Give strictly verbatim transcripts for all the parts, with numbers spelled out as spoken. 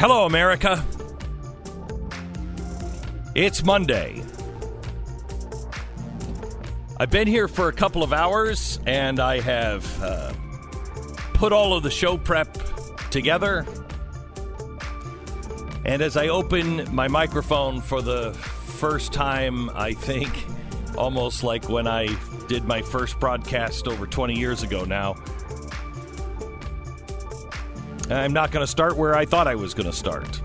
Hello, America. It's Monday. I've been here for a couple of hours, and I have uh, put all of the show prep together. And as I open my microphone for the first time, I think, almost like when I did my first broadcast over twenty years ago now, I'm not going to start where I thought I was going to start.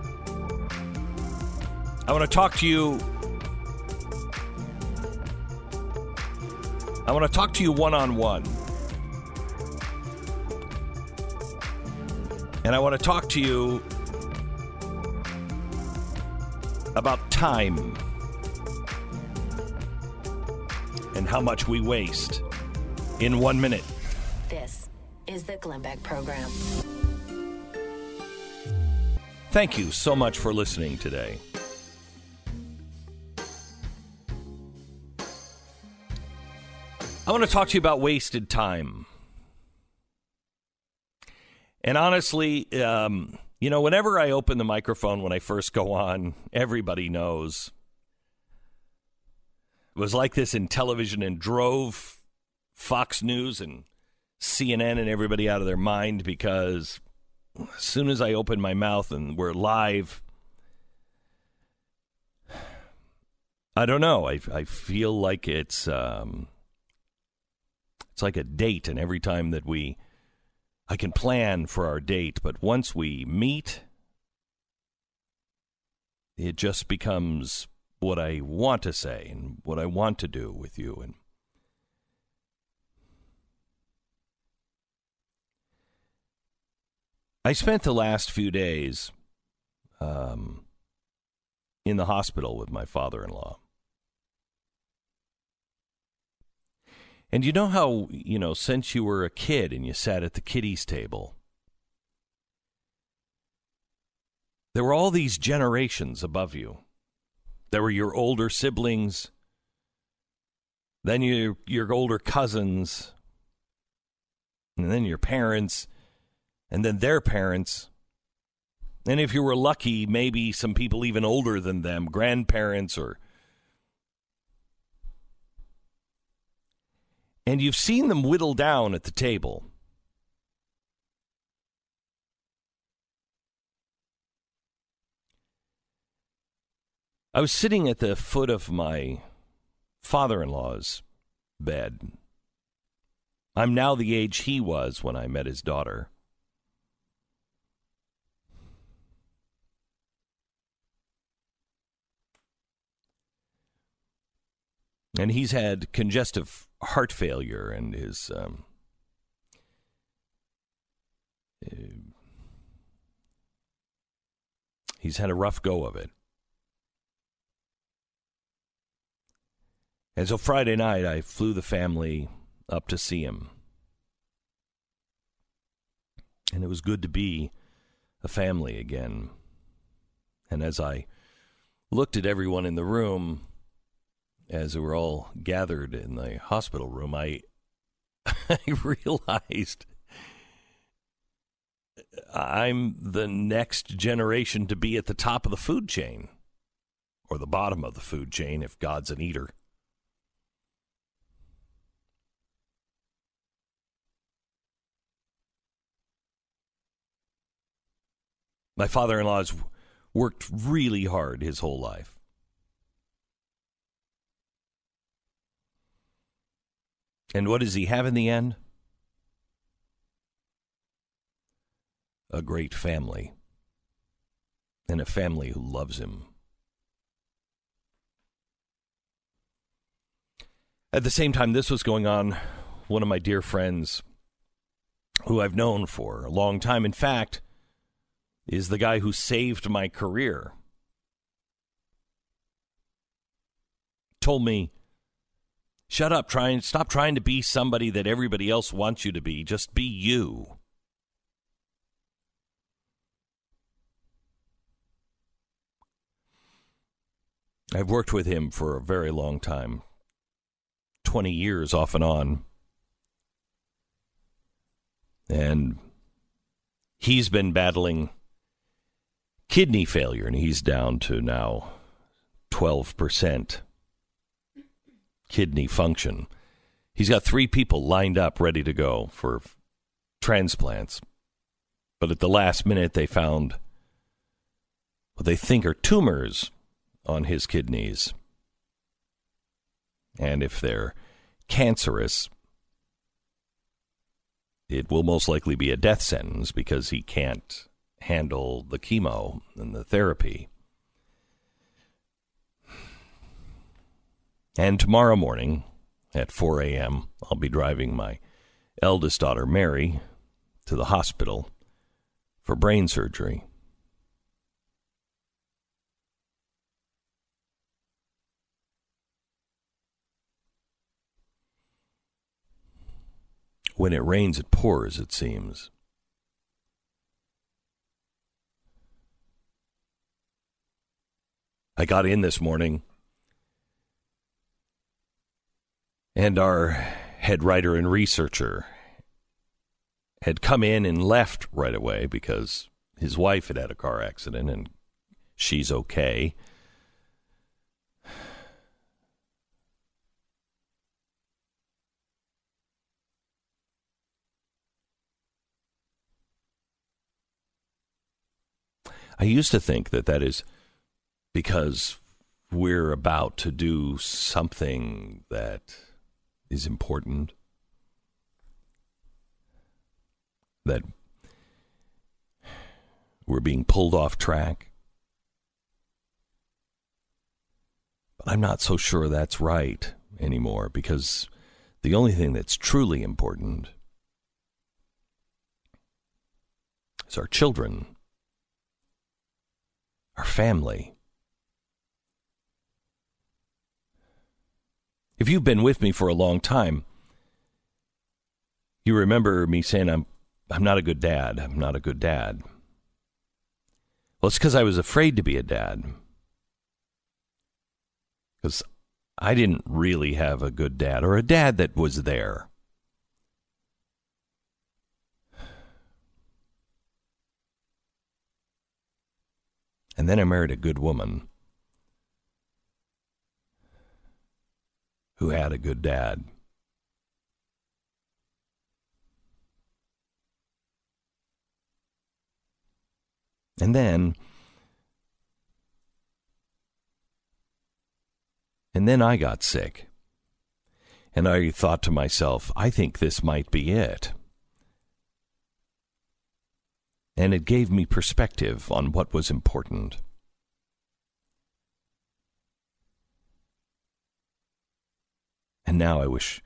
I want to talk to you. I want to talk to you one-on-one. And I want to talk to you about time and how much we waste in one minute. This is the Glenn Beck Program. Thank you so much for listening today. I want to talk to you about wasted time. And honestly, um, you know, whenever I open the microphone when I first go on, everybody knows. It was like this in television and drove Fox News and C N N and everybody out of their mind, because as soon as I open my mouth and we're live, I don't know. I, I feel like it's... Um, It's like a date, and every time that we, I can plan for our date, but once we meet, it just becomes what I want to say and what I want to do with you. And I spent the last few days um, in the hospital with my father-in-law. And you know how, you know, since you were a kid and you sat at the kiddies table, there were all these generations above you. There were your older siblings, then your, your older cousins, and then your parents, and then their parents. And if you were lucky, maybe some people even older than them, grandparents or... And you've seen them whittle down at the table. I was sitting at the foot of my father-in-law's bed. I'm now the age he was when I met his daughter. And he's had congestive heart failure, and his um, uh, he's had a rough go of it. And so Friday night, I flew the family up to see him. And it was good to be a family again. And as I looked at everyone in the room, as we were all gathered in the hospital room, I, I realized I'm the next generation to be at the top of the food chain, or the bottom of the food chain if God's an eater. My father-in-law's worked really hard his whole life. And what does he have in the end? A great family. And a family who loves him. At the same time this was going on, one of my dear friends, who I've known for a long time, in fact, is the guy who saved my career, told me, "Shut up, try and stop trying to be somebody that everybody else wants you to be. Just be you." I've worked with him for a very long time, twenty years off and on. And he's been battling kidney failure, and he's down to now twelve percent kidney function. He's got three people lined up ready to go for transplants. But at the last minute, they found what they think are tumors on his kidneys. And if they're cancerous, it will most likely be a death sentence because he can't handle the chemo and the therapy. And tomorrow morning at four a.m., I'll be driving my eldest daughter, Mary, to the hospital for brain surgery. When it rains, it pours, it seems. I got in this morning, and our head writer and researcher had come in and left right away because his wife had had a car accident and she's okay. I used to think that that is because we're about to do something that is important, that we're being pulled off track. But I'm not so sure that's right anymore, because the only thing that's truly important is our children, our family. If you've been with me for a long time, you remember me saying I'm I'm not a good dad. I'm not a good dad. Well, it's because I was afraid to be a dad. Because I didn't really have a good dad, or a dad that was there. And then I married a good woman who had a good dad. And then, and then I got sick. And I thought to myself, I think this might be it. And it gave me perspective on what was important. And now I wish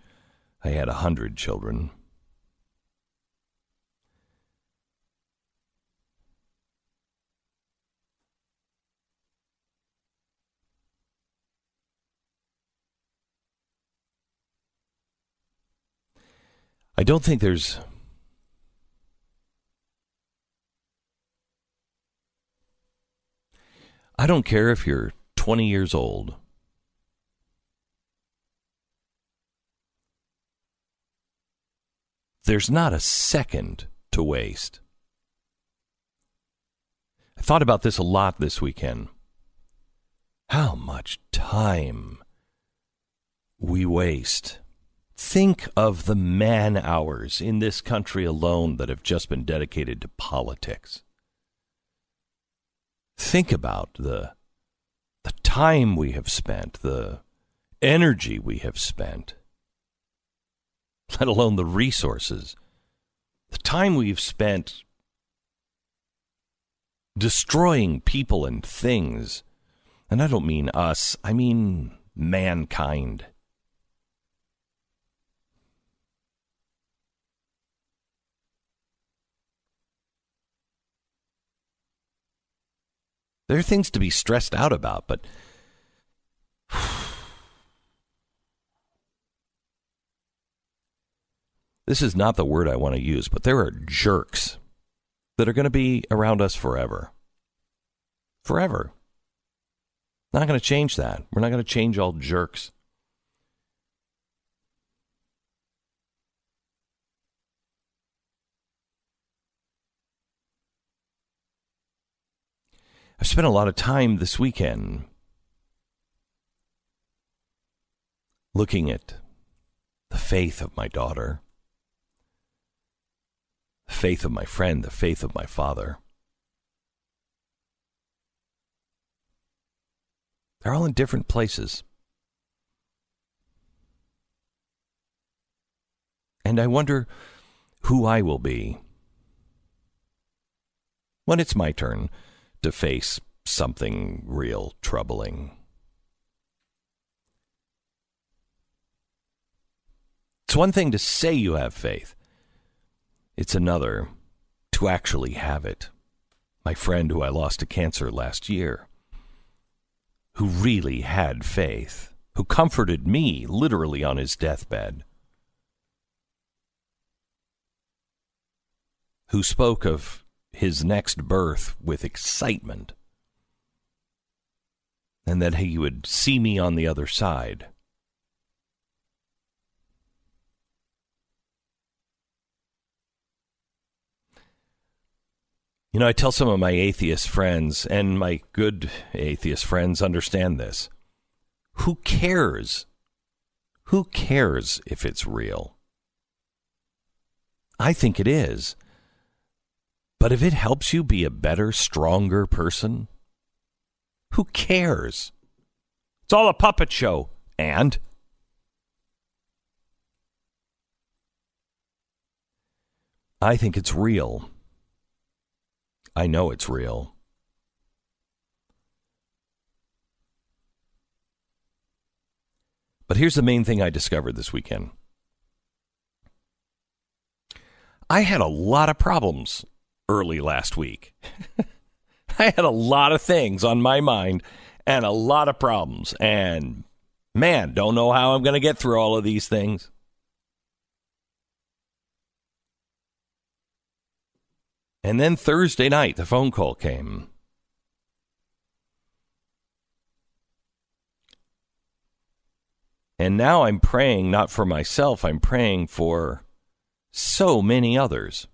I had a hundred children. I don't think there's... I don't care if you're twenty years old. There's not a second to waste. I thought about this a lot this weekend. How much time we waste. Think of the man hours in this country alone that have just been dedicated to politics. Think about the the time we have spent, the energy we have spent, let alone the resources, the time we've spent destroying people and things. And I don't mean us, I mean mankind. There are things to be stressed out about, but this is not the word I want to use, but there are jerks that are going to be around us forever. Forever. Not going to change that. We're not going to change all jerks. I've spent a lot of time this weekend looking at the faith of my daughter, the faith of my friend, the faith of my father. They're all in different places. And I wonder who I will be when it's my turn to face something real troubling. It's one thing to say you have faith. It's another to actually have it. My friend who I lost to cancer last year, who really had faith, who comforted me literally on his deathbed, who spoke of his next birth with excitement, and that he would see me on the other side. You know, I tell some of my atheist friends, and my good atheist friends understand this. Who cares? Who cares if it's real? I think it is. But if it helps you be a better, stronger person, who cares? It's all a puppet show. And? I think it's real. I know it's real. But here's the main thing I discovered this weekend. I had a lot of problems early last week. I had a lot of things on my mind and a lot of problems. And man, don't know how I'm going to get through all of these things. And then Thursday night, the phone call came. And now I'm praying not for myself, I'm praying for so many others.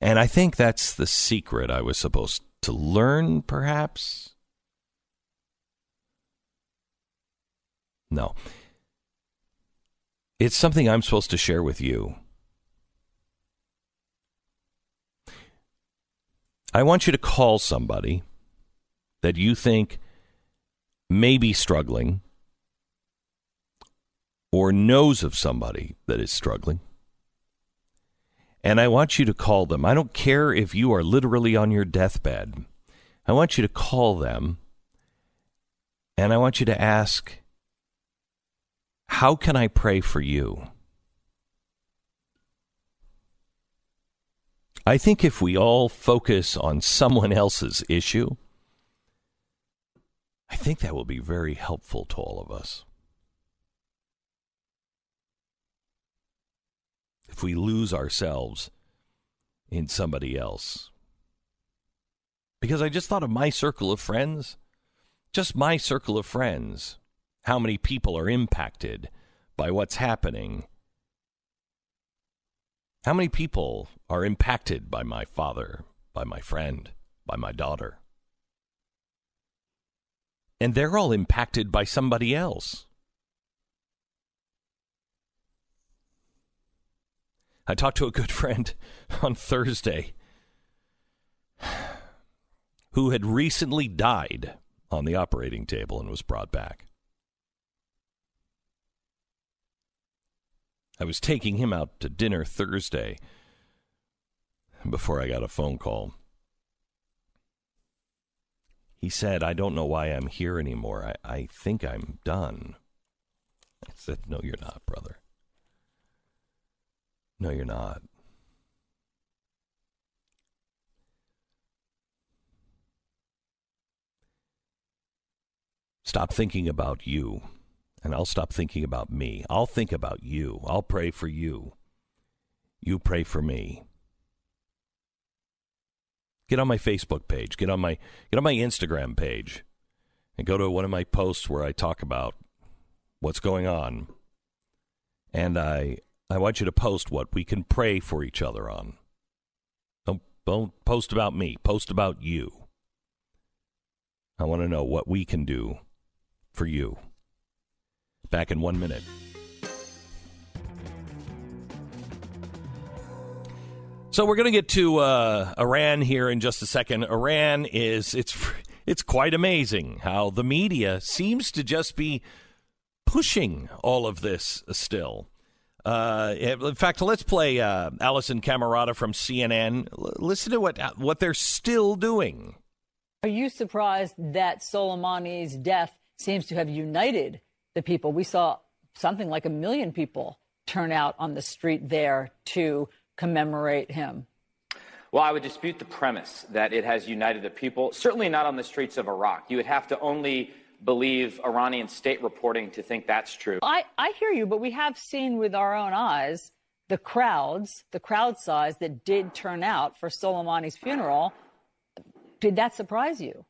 And I think that's the secret I was supposed to learn, perhaps? No. It's something I'm supposed to share with you. I want you to call somebody that you think may be struggling or knows of somebody that is struggling. And I want you to call them. I don't care if you are literally on your deathbed. I want you to call them. And I want you to ask, how can I pray for you? I think if we all focus on someone else's issue, I think that will be very helpful to all of us. If we lose ourselves in somebody else. Because I just thought of my circle of friends, just my circle of friends. How many people are impacted by what's happening? How many people are impacted by my father, by my friend, by my daughter? And they're all impacted by somebody else. I talked to a good friend on Thursday who had recently died on the operating table and was brought back. I was taking him out to dinner Thursday before I got a phone call. He said, I don't know why I'm here anymore. I, I think I'm done. I said, no, you're not, brother. No, you're not. Stop thinking about you. And I'll stop thinking about me. I'll think about you. I'll pray for you. You pray for me. Get on my Facebook page. Get on my get on my Instagram page. And go to one of my posts where I talk about what's going on. And I I want you to post what we can pray for each other on. Don't post about me. Post about you. I want to know what we can do for you. Back in one minute. So we're going to get to uh, Iran here in just a second. Iran is, it's it's quite amazing how the media seems to just be pushing all of this still. Uh, in fact, let's play uh, Alison Camerata from C N N. L- listen to what what they're still doing. Are you surprised that Soleimani's death seems to have united the people? We saw something like a million people turn out on the street there to commemorate him. Well, I would dispute the premise that it has united the people, certainly not on the streets of Iraq. You would have to only believe Iranian state reporting to think that's true. I, I hear you, but we have seen with our own eyes the crowds, the crowd size that did turn out for Soleimani's funeral. Did that surprise you?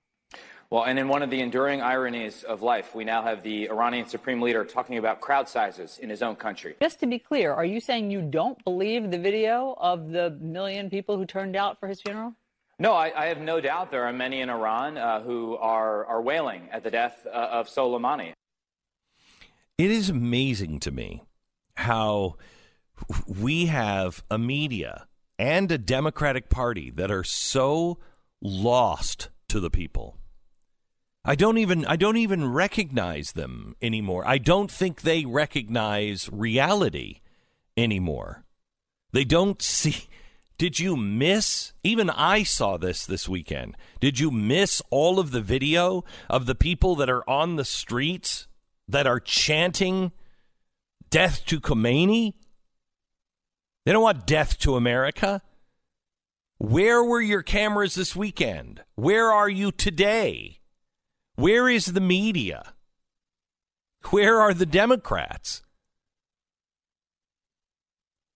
Well, and in one of the enduring ironies of life, we now have the Iranian Supreme Leader talking about crowd sizes in his own country. Just to be clear, are you saying you don't believe the video of the million people who turned out for his funeral? No, I, I have no doubt there are many in Iran uh, who are, are wailing at the death uh, of Soleimani. It is amazing to me how we have a media and a Democratic Party that are so lost to the people. I don't even I don't even recognize them anymore. I don't think they recognize reality anymore. They don't see. Did you miss? Even I saw this this weekend. Did you miss all of the video of the people that are on the streets that are chanting death to Khomeini? They don't want death to America. Where were your cameras this weekend? Where are you today? Where is the media? Where are the Democrats?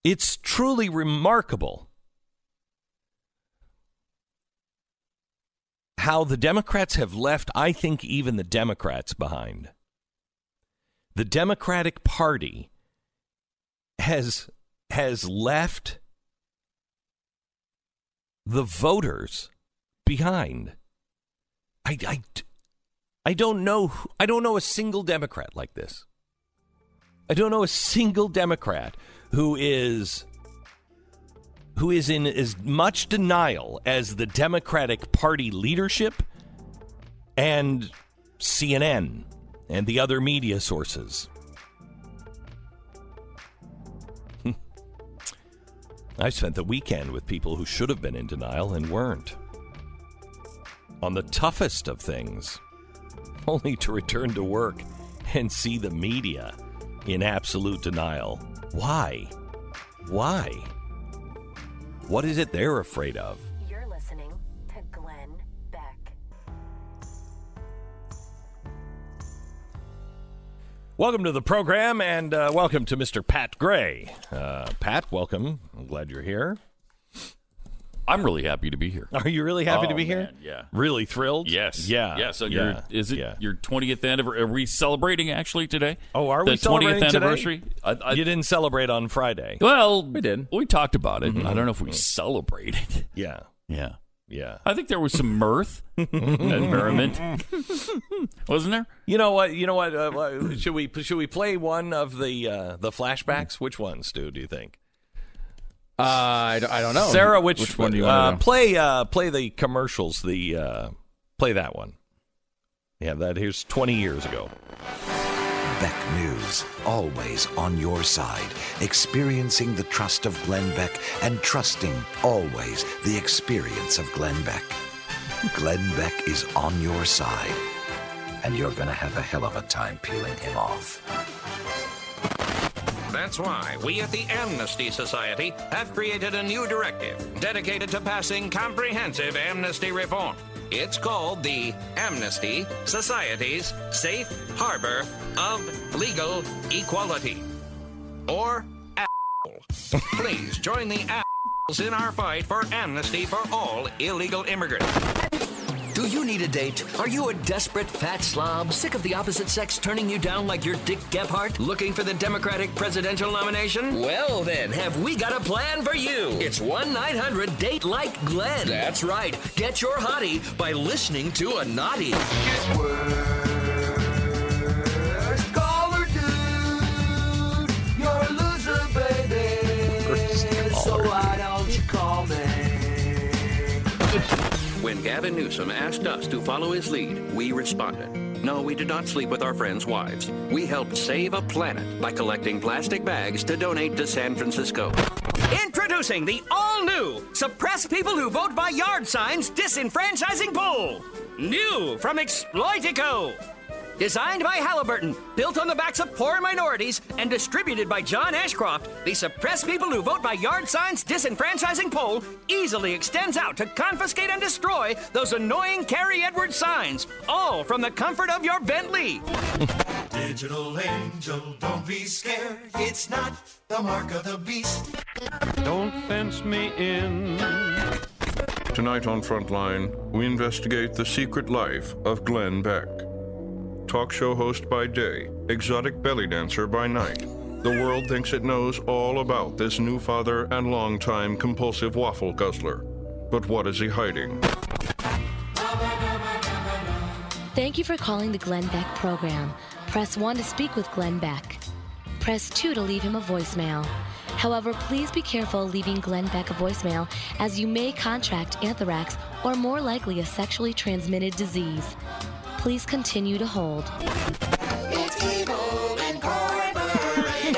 It's truly remarkable how the Democrats have left, I think, even the Democrats behind. The Democratic Party has has left the voters behind. I... I I don't know. I don't know a single Democrat like this. I don't know a single Democrat who is who is in as much denial as the Democratic Party leadership and C N N and the other media sources. I spent the weekend with people who should have been in denial and weren't. On the toughest of things. Only to return to work and see the media in absolute denial. Why? Why? What is it they're afraid of? You're listening to Glenn Beck. Welcome to the program, and uh, welcome to Mister Pat Gray. Uh, Pat, welcome. I'm glad you're here. I'm really happy to be here. Are you really happy oh, to be here? Man, yeah. Really thrilled? Yes. Yeah. Yeah. So yeah. You're, is it yeah. your twentieth anniversary? Are we celebrating actually today? Oh, are we the celebrating The twentieth anniversary? I, I, you didn't celebrate on Friday. Well, we did. We talked about it. Mm-hmm. I don't know if we mm-hmm. celebrated. Yeah. Yeah. Yeah. I think there was some mirth and merriment. Wasn't there? You know what? You know what? Uh, should we should we play one of the uh, the flashbacks? Which ones, Stu, do you think? Uh, I, I don't know, Sarah. Which, which one do you want uh, to know? Play? Uh, play the commercials. The uh, play that one. Yeah, that here's twenty years ago. Beck News, always on your side, experiencing the trust of Glenn Beck and trusting always the experience of Glenn Beck. Glenn Beck is on your side, and you're gonna have a hell of a time peeling him off. That's why we at the Amnesty Society have created a new directive dedicated to passing comprehensive amnesty reform. It's called the Amnesty Society's Safe Harbor of Legal Equality. Or a**hole. Please join the a**holes in our fight for amnesty for all illegal immigrants. you need a date? Are you a desperate fat slob, sick of the opposite sex turning you down like you're Dick Gephardt, looking for the Democratic presidential nomination? Well then, have we got a plan for you. It's one nine hundred date like Glenn. That's right. Get your hottie by listening to a naughty. Get word. When Gavin Newsom asked us to follow his lead, we responded. No, we did not sleep with our friends' wives. We helped save a planet by collecting plastic bags to donate to San Francisco. Introducing the all-new Suppress People Who Vote by Yard Signs Disenfranchising Poll. New from Exploitico. Designed by Halliburton, built on the backs of poor minorities, and distributed by John Ashcroft, the Suppress People Who Vote by Yard Signs Disenfranchising Poll easily extends out to confiscate and destroy those annoying Kerry Edwards signs, all from the comfort of your Bentley. Digital Angel, don't be scared. It's not the mark of the beast. Don't fence me in. Tonight on Frontline, we investigate the secret life of Glenn Beck. Talk show host by day, exotic belly dancer by night. The world thinks it knows all about this new father and longtime compulsive waffle guzzler. But what is he hiding? Thank you for calling the Glenn Beck program. Press one to speak with Glenn Beck. Press two to leave him a voicemail. However, please be careful leaving Glenn Beck a voicemail, as you may contract anthrax or, more likely, a sexually transmitted disease. Please continue to hold. It's Evil Incorporated,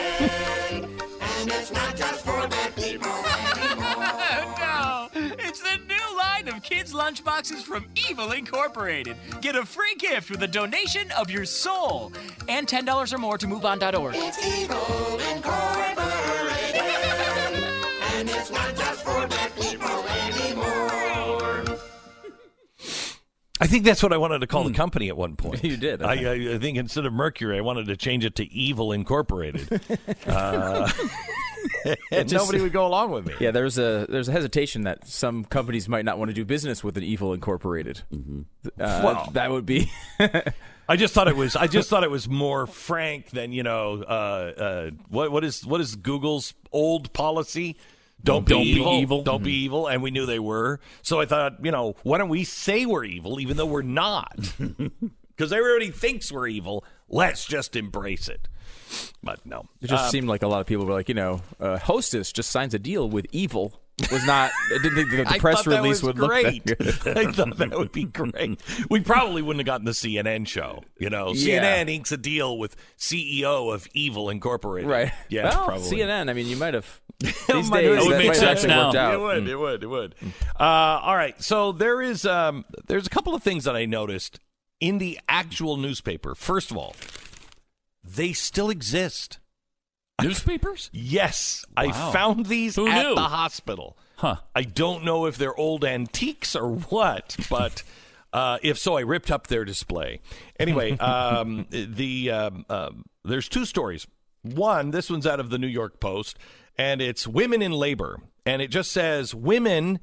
and it's not just for bad people anymore. No, it's the new line of kids' lunchboxes from Evil Incorporated. Get a free gift with a donation of your soul and ten dollars or more to move on dot org. It's Evil Incorporated, and it's not just for bad people anymore. I think that's what I wanted to call mm. the company at one point. You did. Okay. I, I think instead of Mercury, I wanted to change it to Evil Incorporated. uh, and just, nobody would go along with me. Yeah, there's a there's a hesitation that some companies might not want to do business with an Evil Incorporated. Mm-hmm. uh, well, that would be. I just thought it was. I just thought it was more frank than you know. Uh, uh, what what is what is Google's old policy? Don't, don't, be, don't evil. be evil. Don't mm-hmm. be evil. And we knew they were. So I thought, you know, why don't we say we're evil even though we're not? Because everybody thinks we're evil. Let's just embrace it. But no. It just um, seemed like a lot of people were like, you know, uh, Hostess just signs a deal with evil. Was not. I didn't think the, the press release would great. look that good. I thought that would be great. We probably wouldn't have gotten the C N N show. You know, yeah. C N N inks a deal with C E O of Evil Incorporated. Right. Yeah, well, probably. C N N, I mean, you might have. These days, it would make sense now. It would, it would, it would. Uh, all right, so there is um, there's a couple of things that I noticed in the actual newspaper. First of all, they still exist. Newspapers? I, yes, wow. I found these Who at knew? the hospital. Huh? I don't know if they're old antiques or what, but uh, if so, I ripped up their display. Anyway, um, the um, um, there's two stories. One, this one's out of the New York Post. And it's women in labor. And it just says women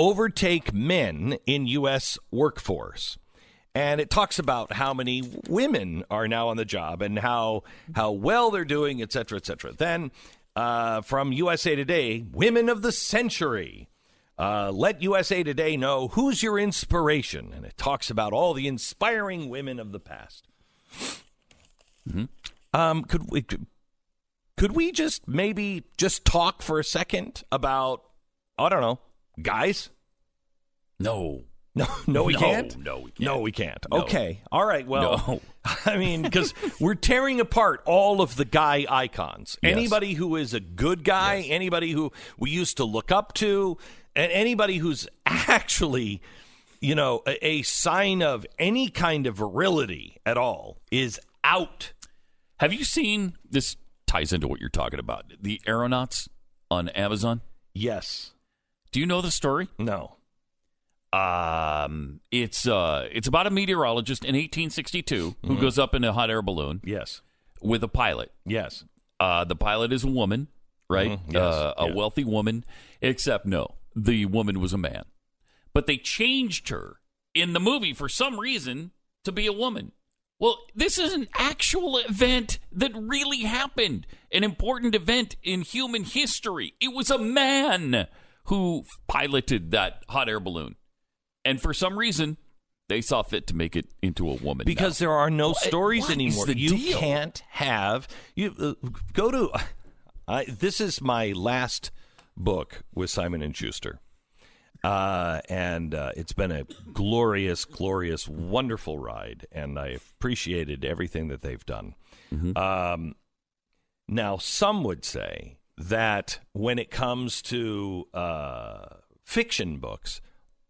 overtake men in U S workforce. And it talks about how many women are now on the job and how how well they're doing, et cetera, et cetera. Then uh, from U S A Today, Women of the Century. Uh, let U S A Today know who's your inspiration. And it talks about all the inspiring women of the past. Mm-hmm. Um, could we... Could, Could we just maybe just talk for a second about, I don't know, guys? No. No, no, we no, can't? No, we can't. No, we can't. No. Okay. All right. Well, no. I mean, because we're tearing apart all of the guy icons. Yes. Anybody who is a good guy, yes. anybody who we used to look up to, and anybody who's actually, you know, a, a sign of any kind of virility at all is out. Have you seen this? Ties into what you're talking about. The Aeronauts on Amazon? Yes. Do you know the story? No. Um, it's uh, it's about a meteorologist in eighteen sixty-two mm-hmm. who goes up in a hot air balloon. Yes. With a pilot. Yes. Uh, the pilot is a woman, right? Mm-hmm. Yes. Uh, a yeah. wealthy woman. Except no, the woman was a man. But they changed her in the movie for some reason to be a woman. Well, this is an actual event that really happened, an important event in human history. It was a man who piloted that hot air balloon. And for some reason, they saw fit to make it into a woman. Because now. There are no what, stories what anymore. You deal? Can't have... You uh, Go to... I, this is my last book with Simon and Schuster. Uh, and uh, it's been a glorious, glorious, wonderful ride. And I appreciated everything that they've done. Mm-hmm. Um, now, some would say that when it comes to uh, fiction books,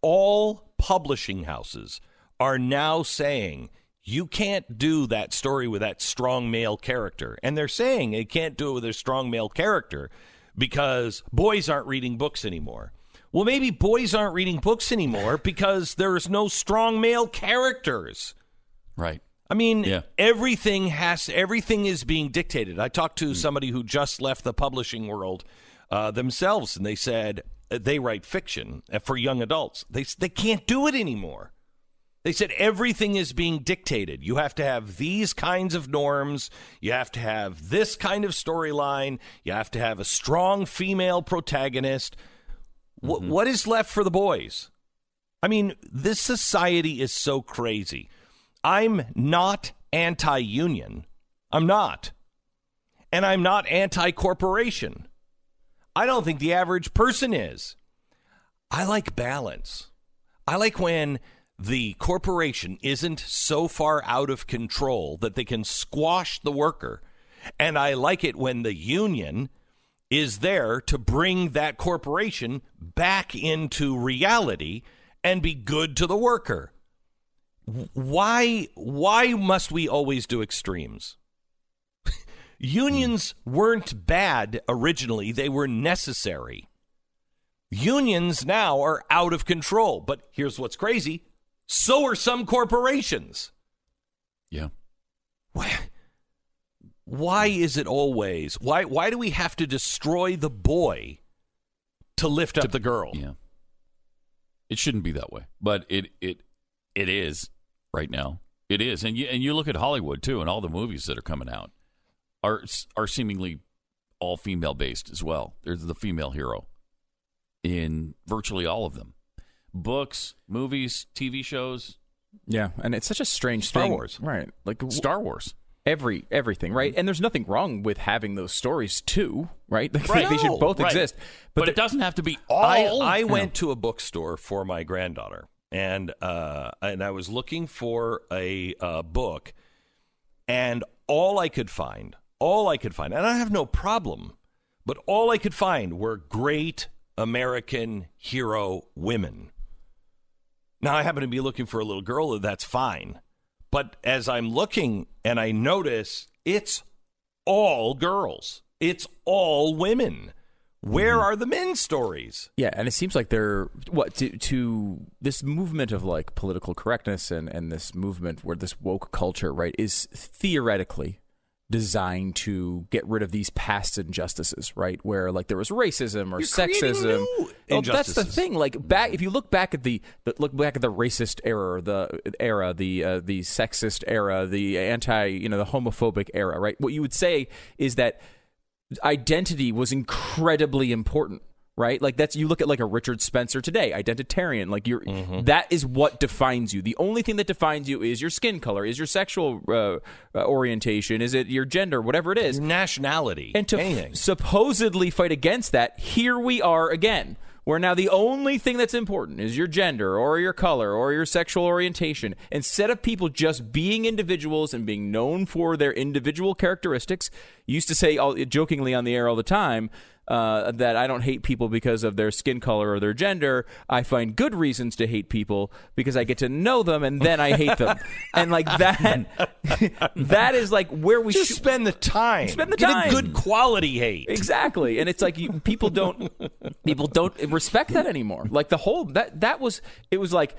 all publishing houses are now saying you can't do that story with that strong male character. And they're saying they can't do it with a strong male character because boys aren't reading books anymore. Well, maybe boys aren't reading books anymore because there's no strong male characters. Right. I mean, yeah. everything has everything is being dictated. I talked to somebody who just left the publishing world uh, themselves, and they said they write fiction for young adults. They they can't do it anymore. They said everything is being dictated. You have to have these kinds of norms. You have to have this kind of storyline. You have to have a strong female protagonist. Mm-hmm. What what is left for the boys? I mean, this society is so crazy. I'm not anti-union. I'm not. And I'm not anti-corporation. I don't think the average person is. I like balance. I like when the corporation isn't so far out of control that they can squash the worker. And I like it when the union is there to bring that corporation back into reality and be good to the worker. Why, why must we always do extremes? Unions weren't bad originally. They were necessary. Unions now are out of control. But here's what's crazy. So are some corporations. Yeah. Why, why is it always? Why, why do we have to destroy the boy to lift to, up the girl? Yeah. It shouldn't be that way. But it it it is right now. It is. And you, and you look at Hollywood, too, and all the movies that are coming out. Are are seemingly all female based as well. There's the female hero in virtually all of them, books, movies, T V shows. Yeah, and it's such a strange Star thing. Star Wars, right? Like Star Wars, every everything, right? And there's nothing wrong with having those stories too, right? Like, right. They, they should both right. exist, but, but it doesn't have to be all. I, I went to a bookstore for my granddaughter, and uh, and I was looking for a uh, book, and all I could find. All I could find, and I have no problem, but all I could find were great American hero women. Now, I happen to be looking for a little girl, and that's fine. But as I'm looking and I notice it's all girls, it's all women. Where mm-hmm. are the men's stories? Yeah, and it seems like they're, what, to, to this movement of, like, political correctness and, and this movement where this woke culture, right, is theoretically designed to get rid of these past injustices, right? Where, like, there was racism or You're sexism. Well, that's the thing. Like, back if you look back at the, the look back at the racist era, the era, the uh, the sexist era, the anti, you know, the homophobic era, right? What you would say is that identity was incredibly important. Right? Like, that's, you look at like a Richard Spencer today, identitarian, like you're, mm-hmm. that is what defines you. The only thing that defines you is your skin color, is your sexual uh, orientation, is it your gender, whatever it is. Your nationality. And to f- supposedly fight against that, here we are again, where now the only thing that's important is your gender or your color or your sexual orientation. Instead of people just being individuals and being known for their individual characteristics, you used to say all, jokingly on the air all the time, Uh, that I don't hate people because of their skin color or their gender. I find good reasons to hate people because I get to know them and then I hate them. And like that, that is like where we just sh- spend the time. Spend the get time. A good quality hate. Exactly. And it's like you, people don't people don't respect that anymore. Like the whole that that was it was like.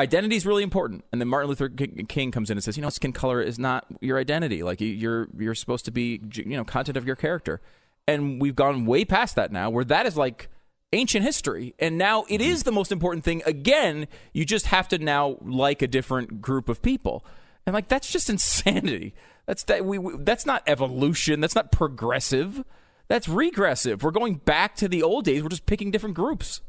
Identity is really important, and then Martin Luther King comes in and says, "You know, skin color is not your identity. Like you're you're supposed to be, you know, content of your character." And we've gone way past that now, where that is like ancient history, and now it is the most important thing again. You just have to now like a different group of people, and like that's just insanity. That's that we, we that's not evolution. That's not progressive. That's regressive. We're going back to the old days. We're just picking different groups.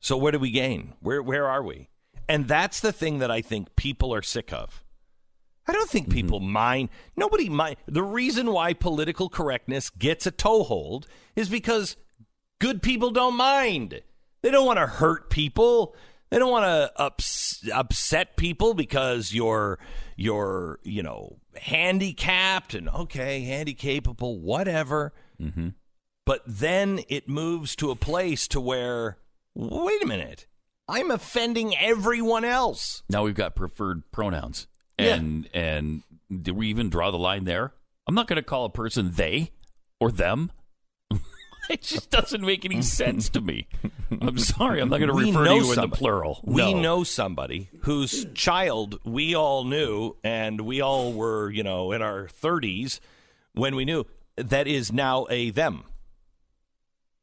So where do we gain? Where where are we? And that's the thing that I think people are sick of. I don't think people mm-hmm. mind. Nobody mind. The reason why political correctness gets a toehold is because good people don't mind. They don't want to hurt people. They don't want to ups, upset people because you're, you're, you know, handicapped and okay, handicapable, whatever. Mm-hmm. But then it moves to a place to where, wait a minute, I'm offending everyone else. Now we've got preferred pronouns. And, yeah. and do we even draw the line there? I'm not going to call a person they or them. It just doesn't make any sense to me. I'm sorry. I'm not going to refer to you somebody. in the plural. No. We know somebody whose child we all knew, and we all were, you know, in our thirties when we knew, that is now a them.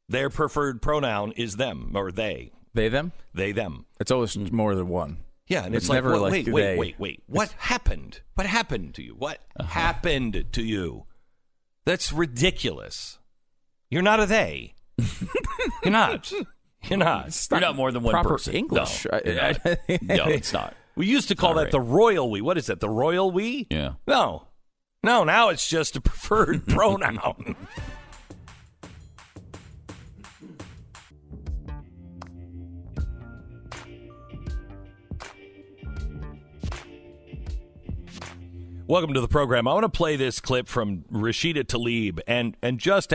Their preferred pronoun is them or they. They, them? They, them. It's always more than one. Yeah, and it's, it's like, never well, like wait, they. wait, wait, wait. What it's... happened? What happened to you? What uh-huh. happened to you? That's ridiculous. You're not a they. You're not. You're not. It's You're not, not more than one proper person. English. No, I, I, I, no, it's not. We used to call that right. the royal we. What is that? The royal we? Yeah. No. No, now it's just a preferred pronoun. Welcome to the program. I want to play this clip from Rashida Tlaib and, and just...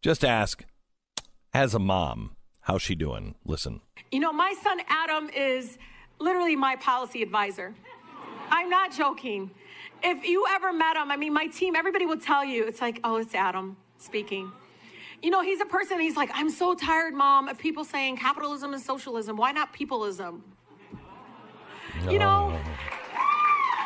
Just ask, as a mom, how's she doing? Listen. You know, my son Adam is literally my policy advisor. I'm not joking. If you ever met him, I mean, my team, everybody will tell you, it's like, oh, it's Adam speaking. You know, he's a person, he's like, I'm so tired, Mom, of people saying capitalism and socialism. Why not peopleism? No. You know,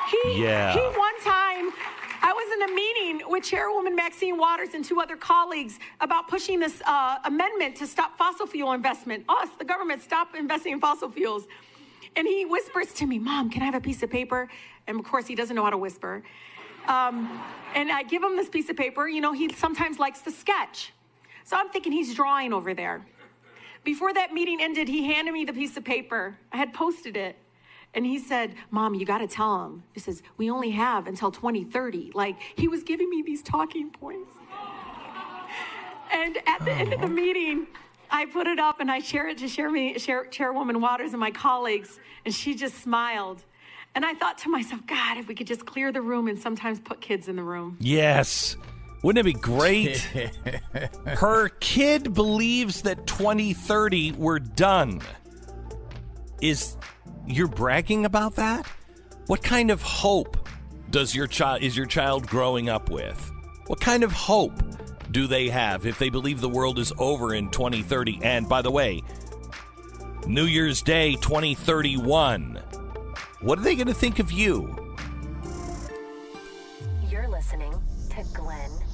he, yeah. he one time... I was in a meeting with Chairwoman Maxine Waters and two other colleagues about pushing this uh, amendment to stop fossil fuel investment. Us, the government, stop investing in fossil fuels. And he whispers to me, Mom, can I have a piece of paper? And of course, he doesn't know how to whisper. Um, and I give him this piece of paper. You know, he sometimes likes to sketch. So I'm thinking he's drawing over there. Before that meeting ended, he handed me the piece of paper. I had posted it. And he said, Mom, you got to tell him. He says, we only have until twenty thirty. Like, he was giving me these talking points. And at the end of the meeting, I put it up and I shared it to share me, share, Chairwoman Waters and my colleagues. And she just smiled. And I thought to myself, God, if we could just clear the room and sometimes put kids in the room. Yes. Wouldn't it be great? Her kid believes that twenty thirty we're done. Is... You're bragging about that? What kind of hope does your child is your child growing up with? What kind of hope do they have if they believe the world is over in twenty thirty? And by the way, New Year's Day twenty thirty-one. What are they going to think of you? You're listening to Glenn